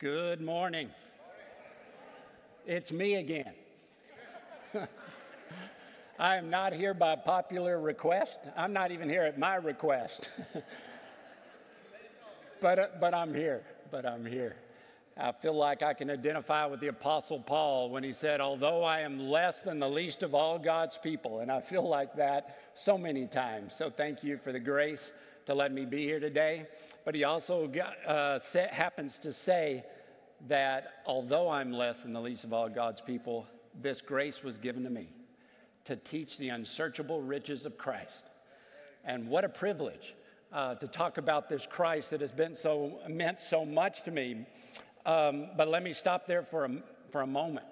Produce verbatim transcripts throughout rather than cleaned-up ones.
Good morning. It's me again. I am not here by popular request. I'm not even here at my request. but, uh, but I'm here. But I'm here. I feel like I can identify with the Apostle Paul when he said, although I am less than the least of all God's people. And I feel like that so many times. So thank you for the grace to let me be here today. But he also uh, happens to say that although I'm less than the least of all God's people, this grace was given to me to teach the unsearchable riches of Christ. And what a privilege uh, to talk about this Christ that has been so meant so much to me. Um, but let me stop there for a, for a moment.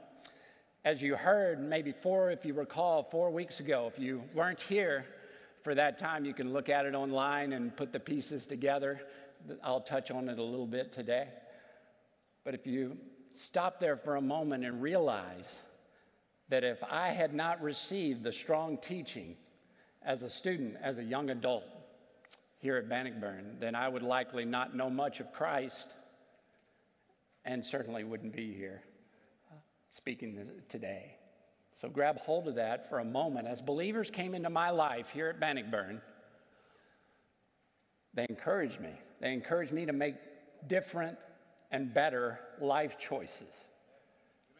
As you heard, maybe four, if you recall, four weeks ago, if you weren't here for that time, you can look at it online and put the pieces together. I'll touch on it a little bit today. But if you stop there for a moment and realize that if I had not received the strong teaching as a student, as a young adult here at Bannockburn, then I would likely not know much of Christ and certainly wouldn't be here speaking today. So grab hold of that for a moment. As believers came into my life here at Bannockburn, they encouraged me. They encouraged me to make different and better life choices.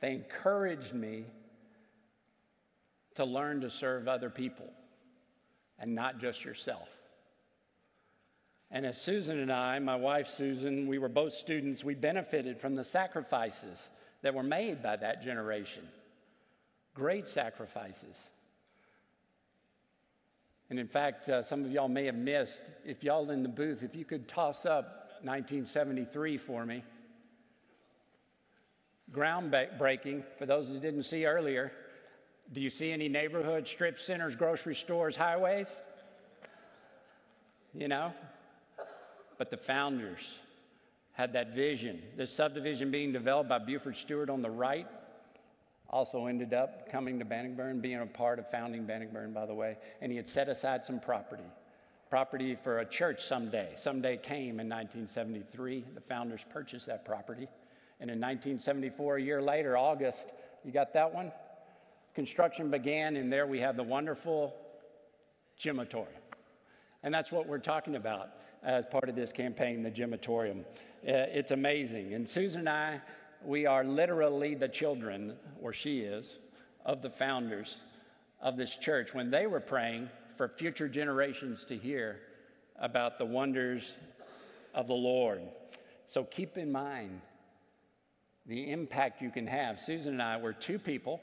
They encouraged me to learn to serve other people and not just yourself. And as Susan and I, my wife Susan, we were both students, we benefited from the sacrifices that were made by that generation. Great sacrifices. And in fact, uh, some of y'all may have missed, if y'all in the booth, if you could toss up nineteen seventy-three for me. Groundbreaking, for those who didn't see earlier. Do you see any neighborhood, strip centers, grocery stores, highways? You know? But the founders had that vision. This subdivision being developed by Buford Stewart on the right also ended up coming to Bannockburn, being a part of founding Bannockburn, by the way. And he had set aside some property, property for a church someday. Someday came in nineteen seventy-three. The founders purchased that property. And in nineteen seventy-four, a year later, August, you got that one? Construction began, and there we have the wonderful gymatorium. And that's what we're talking about as part of this campaign, the gymatorium. It's amazing. And Susan and I, we are literally the children, or she is, of the founders of this church when they were praying for future generations to hear about the wonders of the Lord. So keep in mind the impact you can have. Susan and I were two people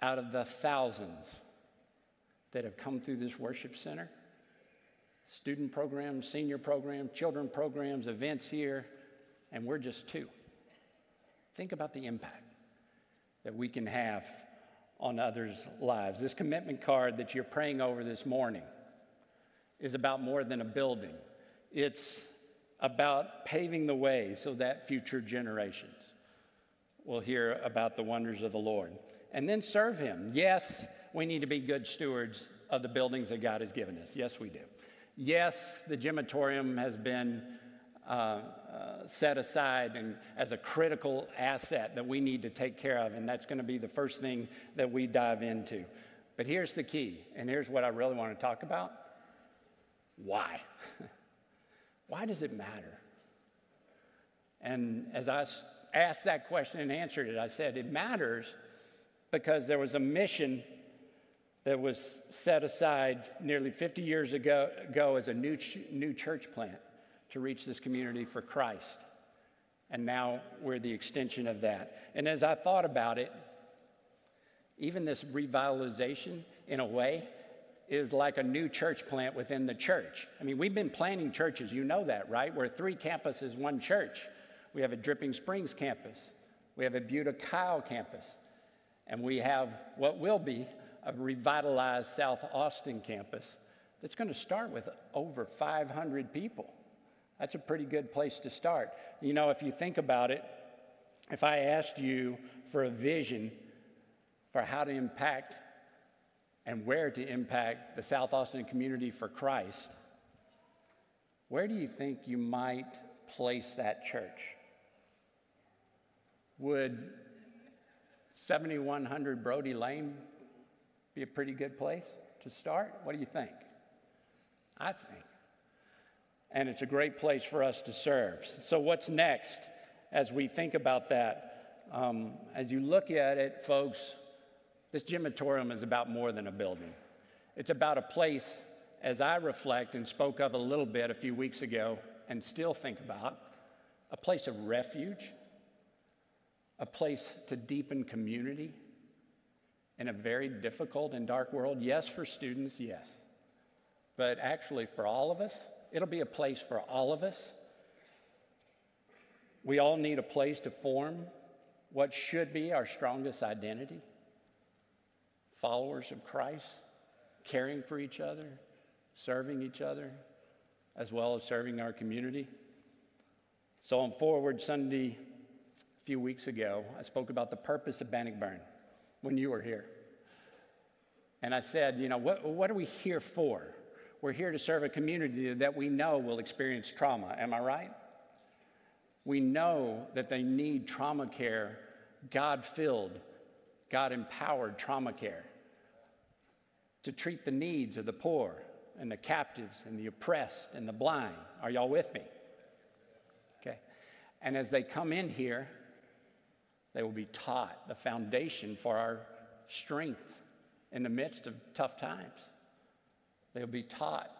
out of the thousands that have come through this worship center. Student programs, senior program, children programs, events here, and we're just two. Think about the impact that we can have on others' lives. This commitment card that you're praying over this morning is about more than a building. It's about paving the way so that future generations will hear about the wonders of the Lord. And then serve Him. Yes, we need to be good stewards of the buildings that God has given us. Yes, we do. Yes, the gymatorium has been uh, uh, set aside and as a critical asset that we need to take care of, and that's going to be the first thing that we dive into. But here's the key, and here's what I really want to talk about. Why? Why does it matter? And as I asked that question and answered it, I said it matters because there was a mission that was set aside nearly fifty years ago, ago as a new, ch new church plant to reach this community for Christ. And now we're the extension of that. And as I thought about it, even this revitalization, in a way, is like a new church plant within the church. I mean, we've been planting churches. You know that, right? We're three campuses, one church. We have a Dripping Springs campus. We have a Buda Kyle campus. And we have what will be a revitalized South Austin campus that's going to start with over five hundred people. That's a pretty good place to start. You know, if you think about it, if I asked you for a vision for how to impact and where to impact the South Austin community for Christ, where do you think you might place that church? Would seventy-one hundred Brody Lane be a pretty good place to start? What do you think? I think. And it's a great place for us to serve. So what's next as we think about that? Um, as you look at it, folks, this gymatorium is about more than a building. It's about a place, as I reflect and spoke of a little bit a few weeks ago and still think about, a place of refuge, a place to deepen community in a very difficult and dark world. Yes, for students, yes. But actually for all of us, it'll be a place for all of us. We all need a place to form what should be our strongest identity. Followers of Christ, caring for each other, serving each other, as well as serving our community. So on Forward Sunday, a few weeks ago, I spoke about the purpose of Bannockburn when you were here. And I said, you know, what, what are we here for? We're here to serve a community that we know will experience trauma. Am I right? We know that they need trauma care, God-filled, God-empowered trauma care to treat the needs of the poor and the captives and the oppressed and the blind. Are y'all with me? Okay. And as they come in here, they will be taught the foundation for our strength in the midst of tough times. They'll be taught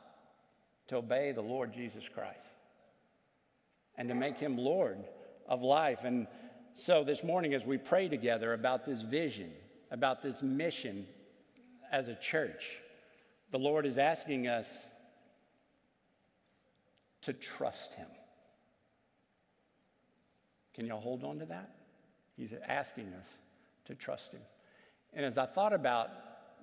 to obey the Lord Jesus Christ and to make him Lord of life. And so this morning as we pray together about this vision, about this mission as a church, the Lord is asking us to trust him. Can y'all hold on to that? He's asking us to trust him. And as I thought about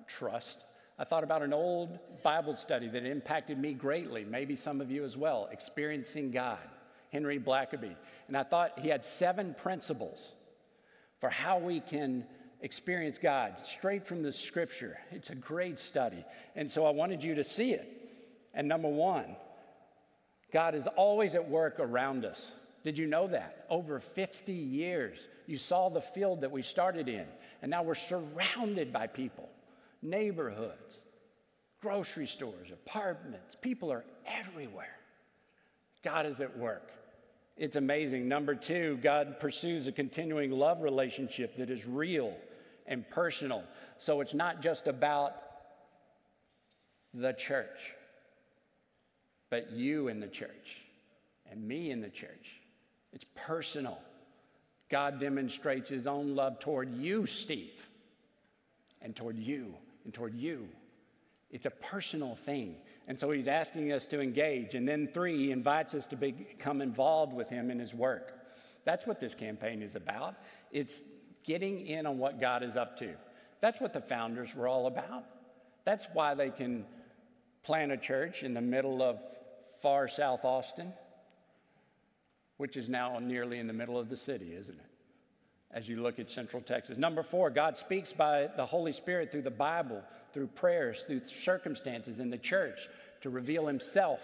trust, I thought about an old Bible study that impacted me greatly, maybe some of you as well, Experiencing God, Henry Blackaby. And I thought he had seven principles for how we can experience God straight from the scripture. It's a great study. And so I wanted you to see it. And number one, God is always at work around us. Did you know that? Over fifty years, you saw the field that we started in, and now we're surrounded by people, neighborhoods, grocery stores, apartments. People are everywhere. God is at work. It's amazing. Number two, God pursues a continuing love relationship that is real and personal. So it's not just about the church, but you in the church and me in the church. It's personal. God demonstrates his own love toward you, Steve, and toward you, and toward you. It's a personal thing. And so he's asking us to engage. And then three, he invites us to become involved with him in his work. That's what this campaign is about. It's getting in on what God is up to. That's what the founders were all about. That's why they can plant a church in the middle of far south Austin, which is now nearly in the middle of the city, isn't it? As you look at Central Texas. Number four, God speaks by the Holy Spirit through the Bible, through prayers, through circumstances in the church to reveal himself,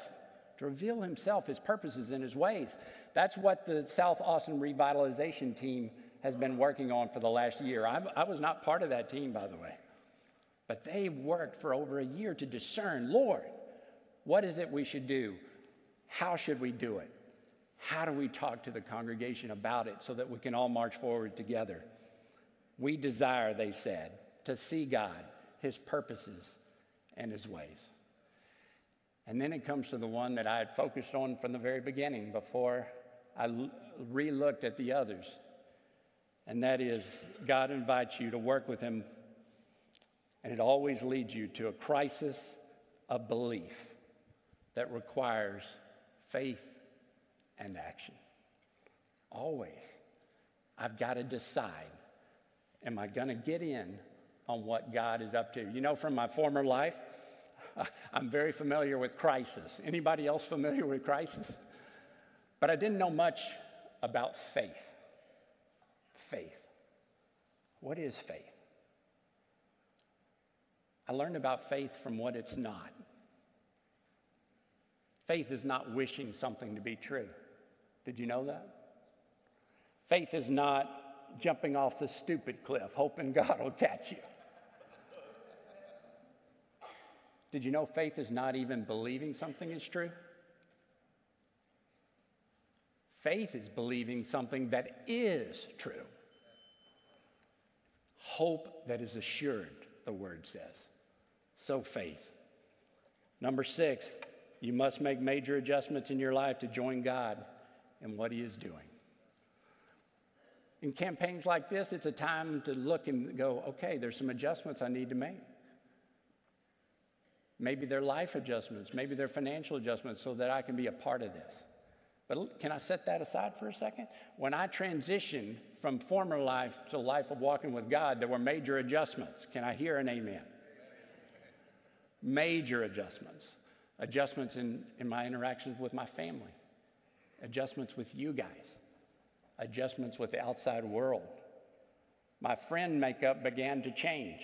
to reveal himself, his purposes and his ways. That's what the South Austin Revitalization team has been working on for the last year. I, I was not part of that team, by the way, but they worked for over a year to discern, Lord, what is it we should do? How should we do it? How do we talk to the congregation about it so that we can all march forward together? We desire, they said, to see God, his purposes, and his ways. And then it comes to the one that I had focused on from the very beginning before I re-looked at the others. And that is, God invites you to work with him, and it always leads you to a crisis of belief that requires faith and action. Always. I've got to decide, am I going to get in on what God is up to? You know, from my former life, I'm very familiar with crisis. Anybody else familiar with crisis? But I didn't know much about faith. Faith. What is faith? I learned about faith from what it's not. Faith is not wishing something to be true. Did you know that? Faith is not jumping off the stupid cliff, hoping God will catch you. Did you know faith is not even believing something is true? Faith is believing something that is true. Hope that is assured, the word says. So faith. Number six, you must make major adjustments in your life to join God in what He is doing. In campaigns like this, it's a time to look and go, okay, there's some adjustments I need to make. Maybe they're life adjustments, maybe they're financial adjustments so that I can be a part of this. But can I set that aside for a second? When I transitioned from former life to life of walking with God, there were major adjustments. Can I hear an amen? Major adjustments. Adjustments in, in my interactions with my family. Adjustments with you guys. Adjustments with the outside world. My friend makeup began to change.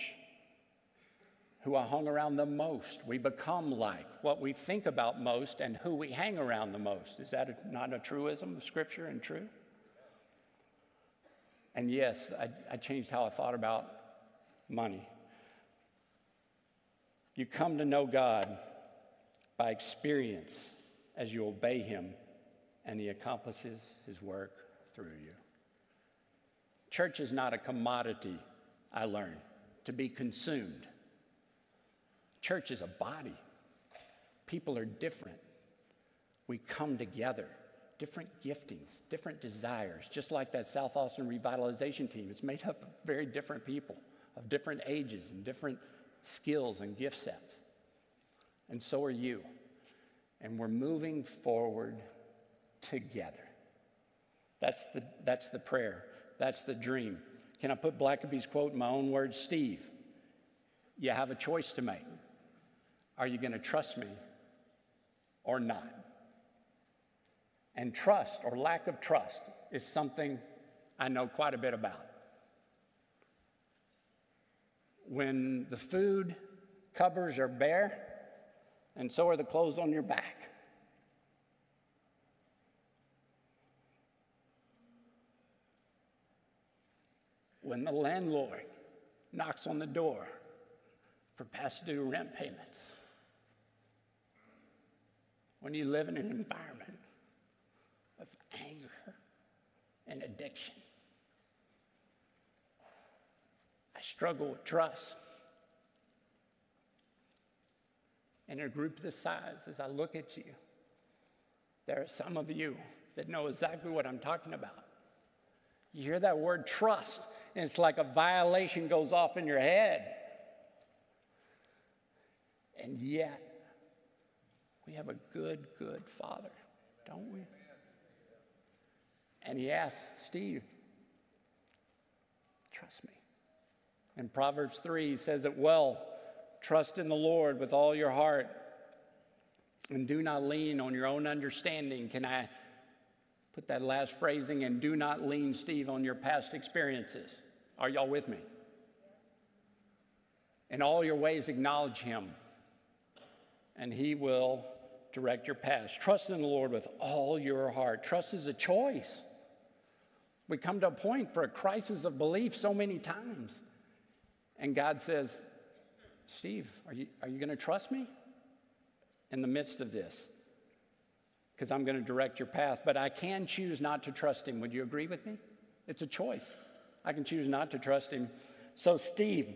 Who I hung around the most. We become like what we think about most and who we hang around the most. Is that a, not a truism of Scripture and true? And yes, I, I changed how I thought about money. You come to know God by experience as you obey Him, and He accomplishes His work through you. Church is not a commodity, I learned, to be consumed. Church is a body. People are different. We come together, different giftings, different desires, just like that South Austin revitalization team. It's made up of very different people of different ages and different skills and gift sets. And so are you. And we're moving forward together. That's the, that's the prayer. That's the dream. Can I put Blackaby's quote in my own words? Steve, you have a choice to make. Are you going to trust me or not? And trust or lack of trust is something I know quite a bit about. When the food cupboards are bare, and so are the clothes on your back. When the landlord knocks on the door for past due rent payments, when you live in an environment of anger and addiction. I struggle with trust. In a group this size, as I look at you, there are some of you that know exactly what I'm talking about. You hear that word trust, and it's like a violation goes off in your head. And yet, we have a good, good Father, don't we? And He asks, Steve, trust me. In Proverbs three, He says it well, trust in the Lord with all your heart and do not lean on your own understanding. Can I put that last phrasing and do not lean, Steve, on your past experiences? Are y'all with me? In all your ways, acknowledge Him. And He will direct your path. Trust in the Lord with all your heart. Trust is a choice. We come to a point for a crisis of belief so many times. And God says, Steve, are you, are you going to trust me in the midst of this? Because I'm going to direct your path. But I can choose not to trust Him. Would you agree with me? It's a choice. I can choose not to trust Him. So, Steve,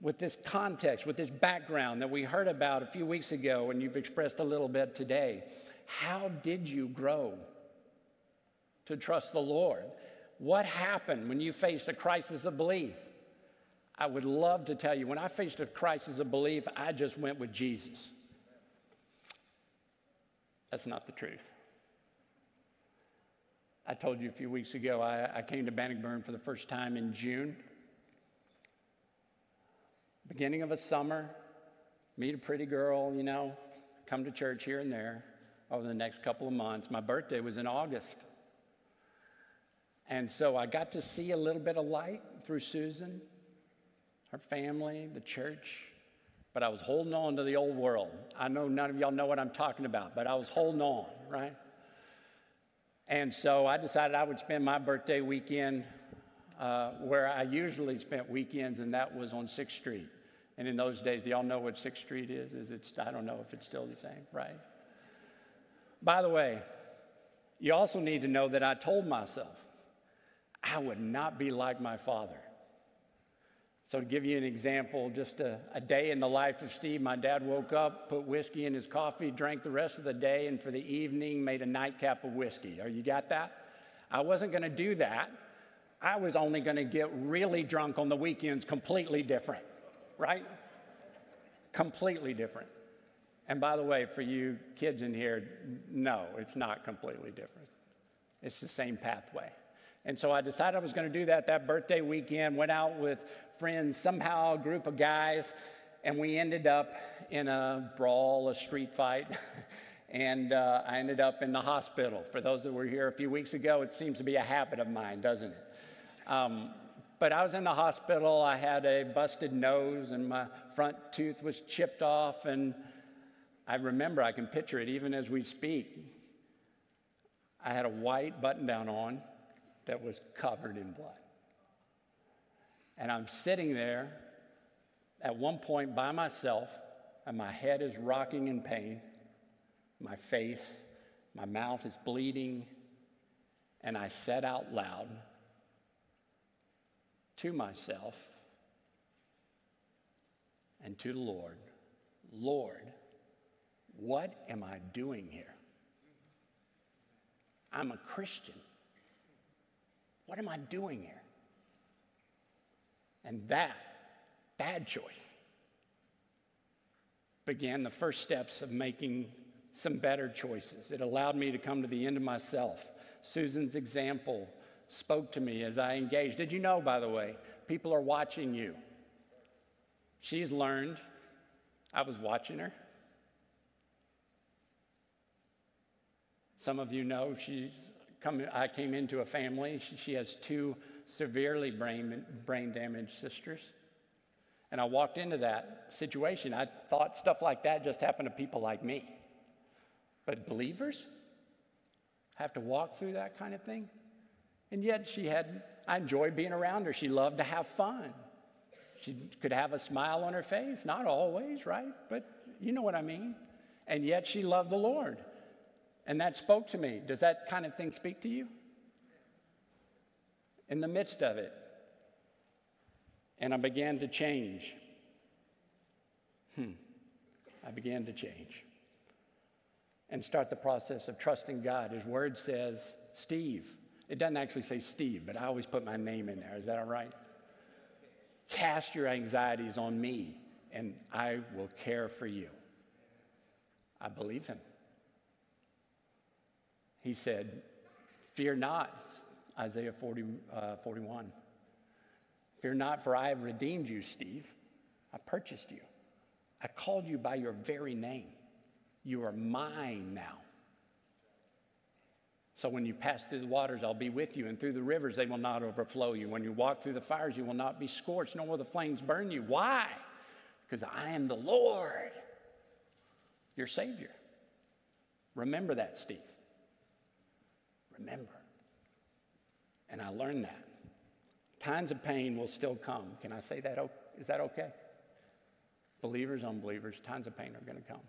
with this context, with this background that we heard about a few weeks ago and you've expressed a little bit today, how did you grow to trust the Lord? What happened when you faced a crisis of belief? I would love to tell you, when I faced a crisis of belief, I just went with Jesus. That's not the truth. I told you a few weeks ago, I, I came to Bannockburn for the first time in June. Beginning of a summer, meet a pretty girl, you know, come to church here and there over the next couple of months. My birthday was in August. And so I got to see a little bit of light through Susan, her family, the church. But I was holding on to the old world. I know none of y'all know what I'm talking about, but I was holding on, right? And so I decided I would spend my birthday weekend uh, where I usually spent weekends, and that was on sixth street. And in those days, do y'all know what sixth street is? Is it, I don't know if it's still the same, right? By the way, you also need to know that I told myself I would not be like my father. So to give you an example, just a, a day in the life of Steve, my dad woke up, put whiskey in his coffee, drank the rest of the day, and for the evening made a nightcap of whiskey. Are you got that? I wasn't going to do that. I was only going to get really drunk on the weekends, completely different, right? Completely different. And by the way, for you kids in here, no, it's not completely different. It's the same pathway. And so I decided I was going to do that that birthday weekend, went out with friends, somehow a group of guys, and we ended up in a brawl, a street fight, and uh, I ended up in the hospital. For those that were here a few weeks ago, it seems to be a habit of mine, doesn't it? Um, but I was in the hospital. I had a busted nose, and my front tooth was chipped off, and I remember, I can picture it even as we speak. I had a white button-down on that was covered in blood. And I'm sitting there at one point by myself, and my head is rocking in pain, my face, my mouth is bleeding, and I said out loud to myself and to the Lord, Lord, what am I doing here? I'm a Christian. What am I doing here? And that bad choice began the first steps of making some better choices. It allowed me to come to the end of myself. Susan's example spoke to me as I engaged. Did you know, by the way, people are watching you? She's learned. I was watching her. Some of you know she's come, I came into a family. She, she has two severely brain, brain damaged sisters. And I walked into that situation. I thought stuff like that just happened to people like me. But believers have to walk through that kind of thing? And yet she had, I enjoyed being around her. She loved to have fun. She could have a smile on her face. Not always, right? But you know what I mean. And yet she loved the Lord. And that spoke to me. Does that kind of thing speak to you? In the midst of it. And I began to change. Hmm. I began to change. And start the process of trusting God. His word says, Steve. It doesn't actually say Steve, but I always put my name in there. Is that all right? Cast your anxieties on me, and I will care for you. I believe him. He said, fear not, Isaiah forty, uh, forty-one. Fear not, for I have redeemed you, Steve. I purchased you. I called you by your very name. You are mine now. So when you pass through the waters, I'll be with you. And through the rivers, they will not overflow you. When you walk through the fires, you will not be scorched. Nor will the flames burn you. Why? Because I am the Lord, your Savior. Remember that, Steve. Remember. And I learned that. Times of pain will still come. Can I say that? Is that okay? Believers, unbelievers, times of pain are going to come.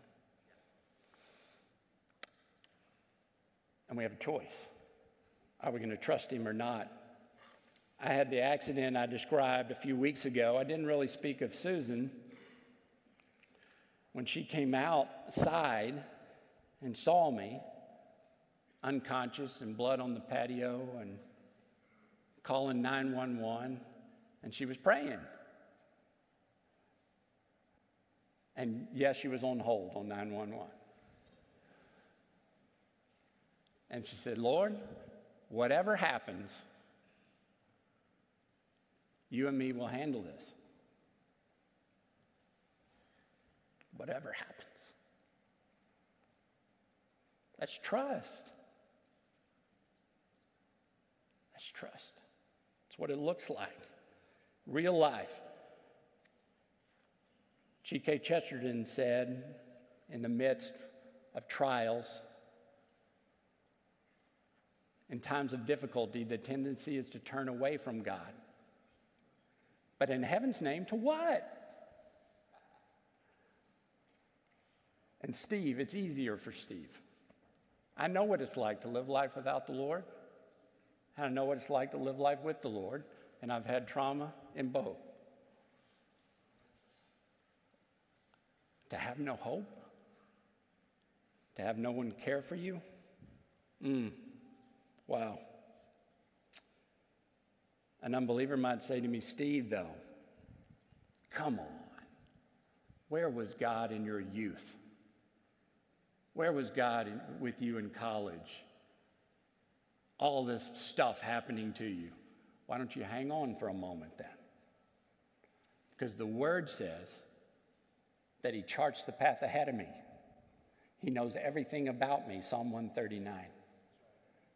And we have a choice. Are we going to trust him or not? I had the accident I described a few weeks ago. I didn't really speak of Susan. When she came outside and saw me, unconscious and blood on the patio, and calling nine one one, and she was praying. And yes, she was on hold on nine one one. And she said, Lord, whatever happens, you and me will handle this. Whatever happens. That's trust. That's trust. That's what it looks like. Real life. G K Chesterton said, in the midst of trials, In times of difficulty, the tendency is to turn away from God. But in heaven's name, to what? And Steve, it's easier for Steve. I know what it's like to live life without the Lord. I know what it's like to live life with the Lord. And I've had trauma in both. To have no hope, to have no one care for you, mm, wow. An unbeliever might say to me, Steve, though, come on, where was God in your youth? Where was God in, with you in college? All this stuff happening to you. Why don't you hang on for a moment then? Because the Word says that He charts the path ahead of me. He knows everything about me, Psalm one thirty-nine.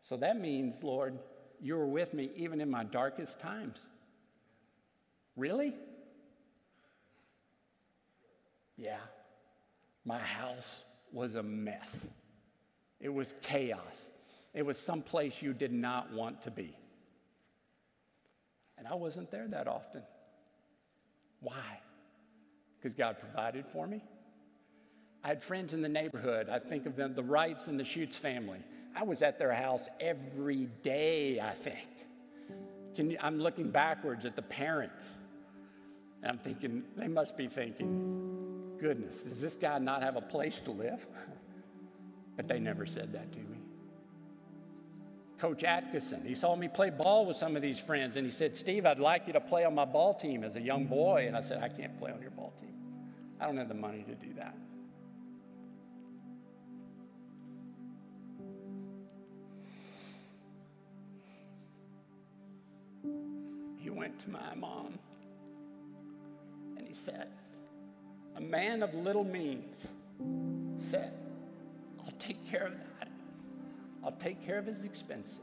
So that means, Lord, you were with me even in my darkest times. Really? Yeah. My house was a mess. It was chaos. It was someplace you did not want to be. And I wasn't there that often. Why? Because God provided for me. I had friends in the neighborhood. I think of them, the Wrights and the Schutz family. I was at their house every day, I think. Can you, I'm looking backwards at the parents. And I'm thinking, they must be thinking, goodness, does this guy not have a place to live? But they never said that to me. Coach Atkinson, he saw me play ball with some of these friends, and he said, Steve, I'd like you to play on my ball team as a young boy. And I said, I can't play on your ball team. I don't have the money to do that. He went to my mom, and he said, a man of little means said, I'll take care of that. I'll take care of his expenses.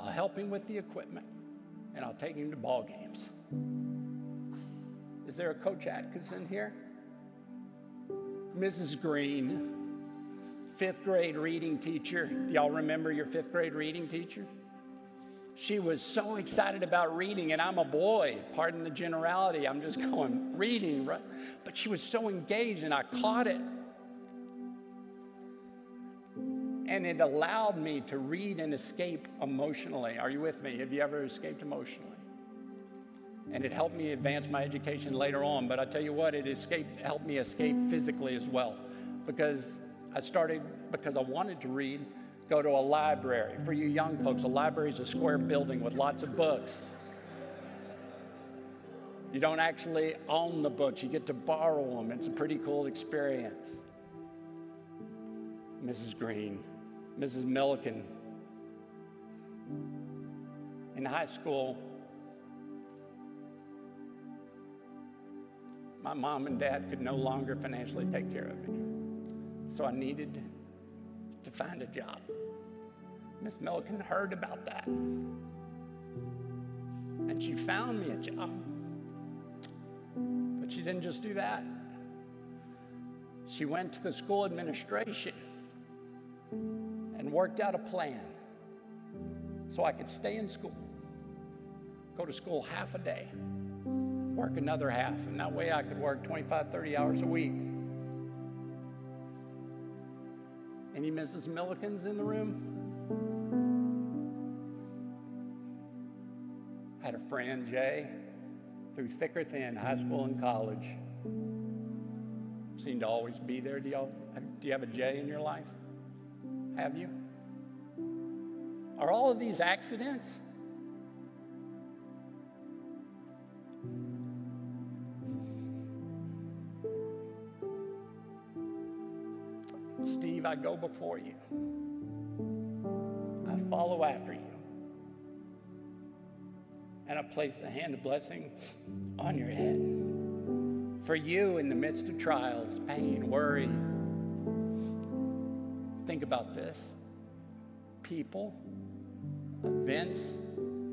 I'll help him with the equipment, and I'll take him to ball games. Is there a Coach Atkinson here? Missus Green, fifth grade reading teacher. Do y'all remember your fifth grade reading teacher? She was so excited about reading, and I'm a boy. Pardon the generality. I'm just going, reading, right? But she was so engaged, and I caught it. And it allowed me to read and escape emotionally. Are you with me? Have you ever escaped emotionally? And it helped me advance my education later on. But I tell you what, it escaped, helped me escape physically as well. Because I started, because I wanted to read, go to a library. For you young folks, a library is a square building with lots of books. You don't actually own the books. You get to borrow them. It's a pretty cool experience. Missus Green, Missus Milliken. In high school, my mom and dad could no longer financially take care of me. So I needed to find a job. Miss Milliken heard about that. And she found me a job. But she didn't just do that. She went to the school administration and worked out a plan so I could stay in school, go to school half a day, work another half, and that way I could work twenty-five, thirty hours a week. Any Missus Millikens in the room? I had a friend, Jay, through thick or thin, high school and college. Seemed to always be there. Do y'all, do you have a Jay in your life? Have you? Are all of these accidents? Steve, I go before you. I follow after you. And I place the hand of blessing on your head. For you in the midst of trials, pain, worry, think about this. People, events,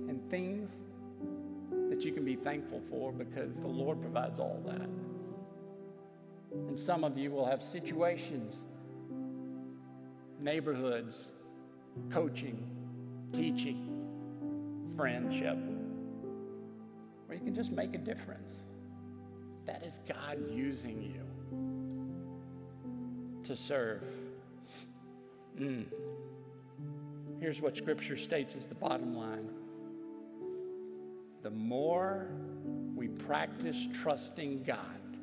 and things that you can be thankful for because the Lord provides all that. And some of you will have situations, neighborhoods, coaching, teaching, friendship, where you can just make a difference. That is God using you to serve. Mm. Here's what Scripture states is the bottom line. The more we practice trusting God,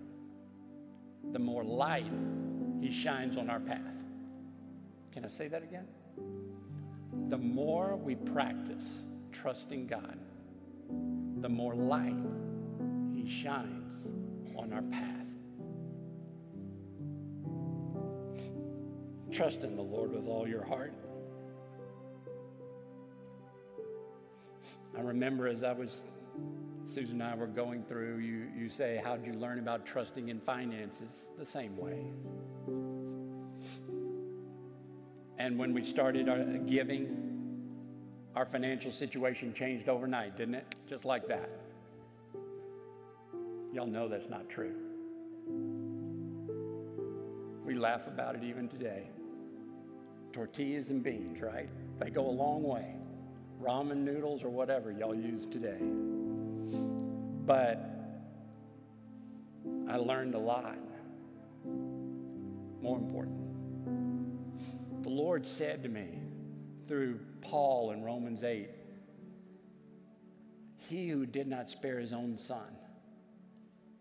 the more light He shines on our path. Can I say that again? The more we practice trusting God, the more light He shines on our path. Trust in the Lord with all your heart. I remember as I was, Susan and I were going through, you, you say, how'd you learn about trusting in finances? The same way. And when we started our giving, our financial situation changed overnight, didn't it? Just like that. Y'all know that's not true. We laugh about it even today. Tortillas and beans, right? They go a long way. Ramen noodles or whatever y'all use today. But I learned a lot. More important, the Lord said to me through Paul in Romans eight, He who did not spare His own Son,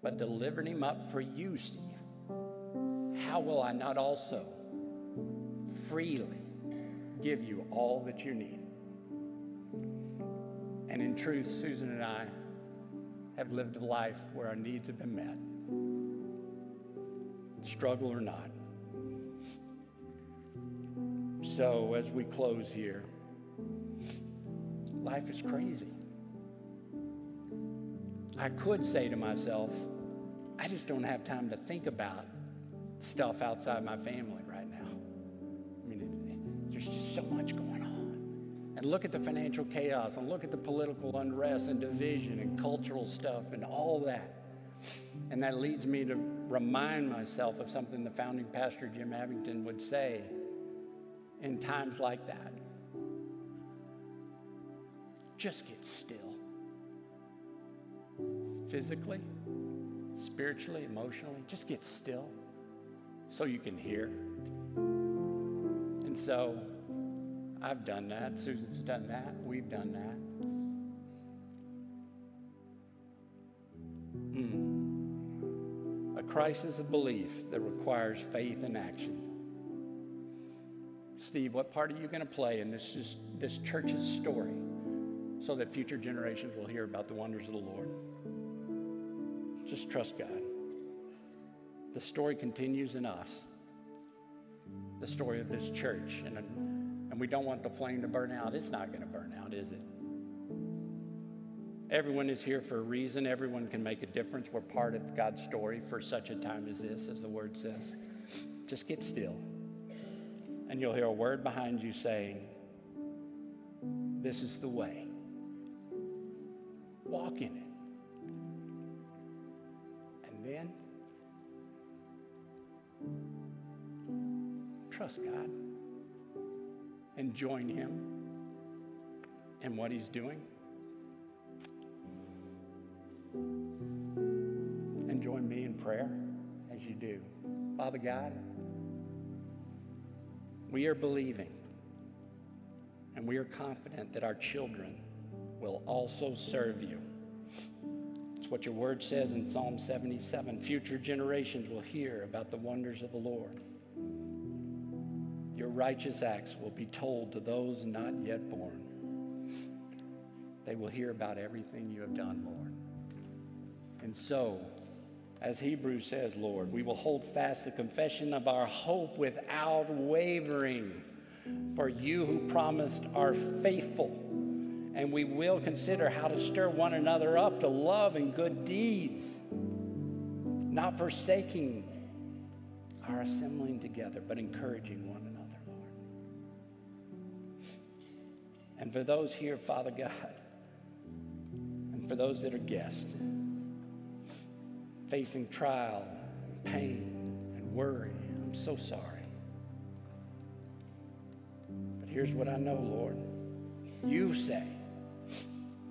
but delivered Him up for you, Steve, how will I not also freely give you all that you need? And in truth, Susan and I have lived a life where our needs have been met, struggle or not. So as we close here, life is crazy. I could say to myself, I just don't have time to think about stuff outside my family right now. I mean, there's just so much going on. And look at the financial chaos, and look at the political unrest and division and cultural stuff and all that. And that leads me to remind myself of something the founding pastor Jim Abington would say in times like that. Just get still. Physically, spiritually, emotionally, just get still so you can hear. And so I've done that, Susan's done that, we've done that. Mm. A crisis of belief that requires faith and action. Steve, what part are you going to play in this, is, this church's story so that future generations will hear about the wonders of the Lord? Just trust God. The story continues in us, the story of this church, and a And we don't want the flame to burn out. It's not going to burn out, is it? Everyone is here for a reason. Everyone can make a difference. We're part of God's story for such a time as this, as the word says. Just get still. And you'll hear a word behind you saying, this is the way. Walk in it. And then trust God. And join Him in what He's doing. And join me in prayer as you do. Father God, we are believing and we are confident that our children will also serve You. It's what Your word says in Psalm seventy-seven. Future generations will hear about the wonders of the Lord. Your righteous acts will be told to those not yet born. They will hear about everything You have done, Lord. And so, as Hebrews says, Lord, we will hold fast the confession of our hope without wavering, for You who promised are faithful, and we will consider how to stir one another up to love and good deeds, not forsaking our assembling together, but encouraging one another. And for those here, Father God, and for those that are guests, facing trial, and pain, and worry, I'm so sorry. But here's what I know, Lord. You say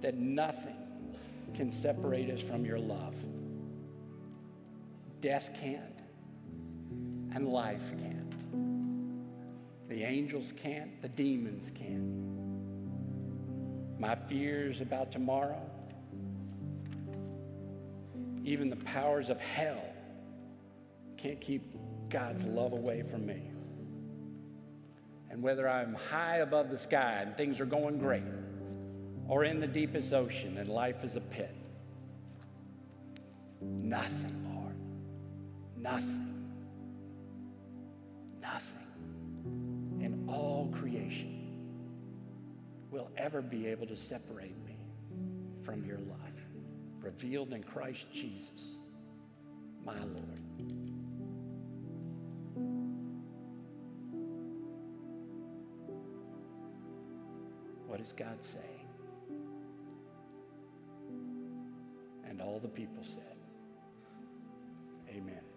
that nothing can separate us from your love. Death can't, and life can't. The angels can't, the demons can't. My fears about tomorrow, even the powers of hell can't keep God's love away from me. And whether I'm high above the sky and things are going great, or in the deepest ocean and life is a pit, nothing, Lord, nothing, nothing in all creation will ever be able to separate me from your love, revealed in Christ Jesus, my Lord. What does God say? And all the people said, amen.